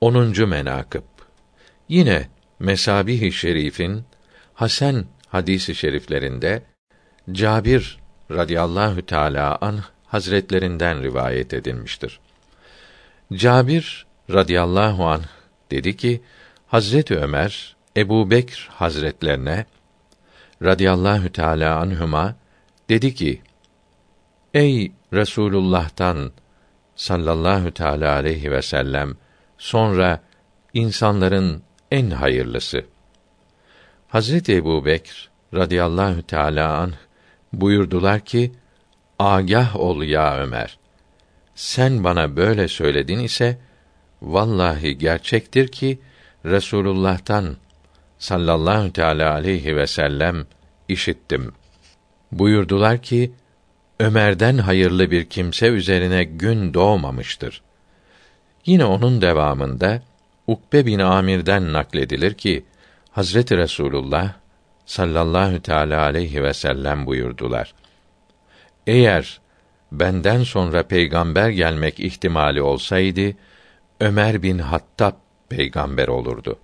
10. menakıb. Yine Mesabih-i Şerifin Hasan hadis-i şeriflerinde Câbir radıyallahu teâlâ anh hazretlerinden rivayet edilmiştir. Câbir radıyallahu anh dedi ki, Hazreti Ömer Ebu Bekr hazretlerine radıyallahu teâlâ anhüma dedi ki, ey Resûlullah'tan sallallahu teâlâ aleyhi ve sellem sonra insanların en hayırlısı. Hazreti Ebu Bekr radıyallahu teâlâ anh buyurdular ki, agah ol ya Ömer, sen bana böyle söyledin ise, vallahi gerçektir ki, Resûlullah'tan sallallahu teâlâ aleyhi ve sellem işittim. Buyurdular ki, Ömer'den hayırlı bir kimse üzerine gün doğmamıştır. Yine onun devamında, Ukbe bin Amir'den nakledilir ki, Hazreti Resûlullah sallallahu teâlâ aleyhi ve sellem buyurdular. Eğer benden sonra peygamber gelmek ihtimali olsaydı, Ömer bin Hattab peygamber olurdu.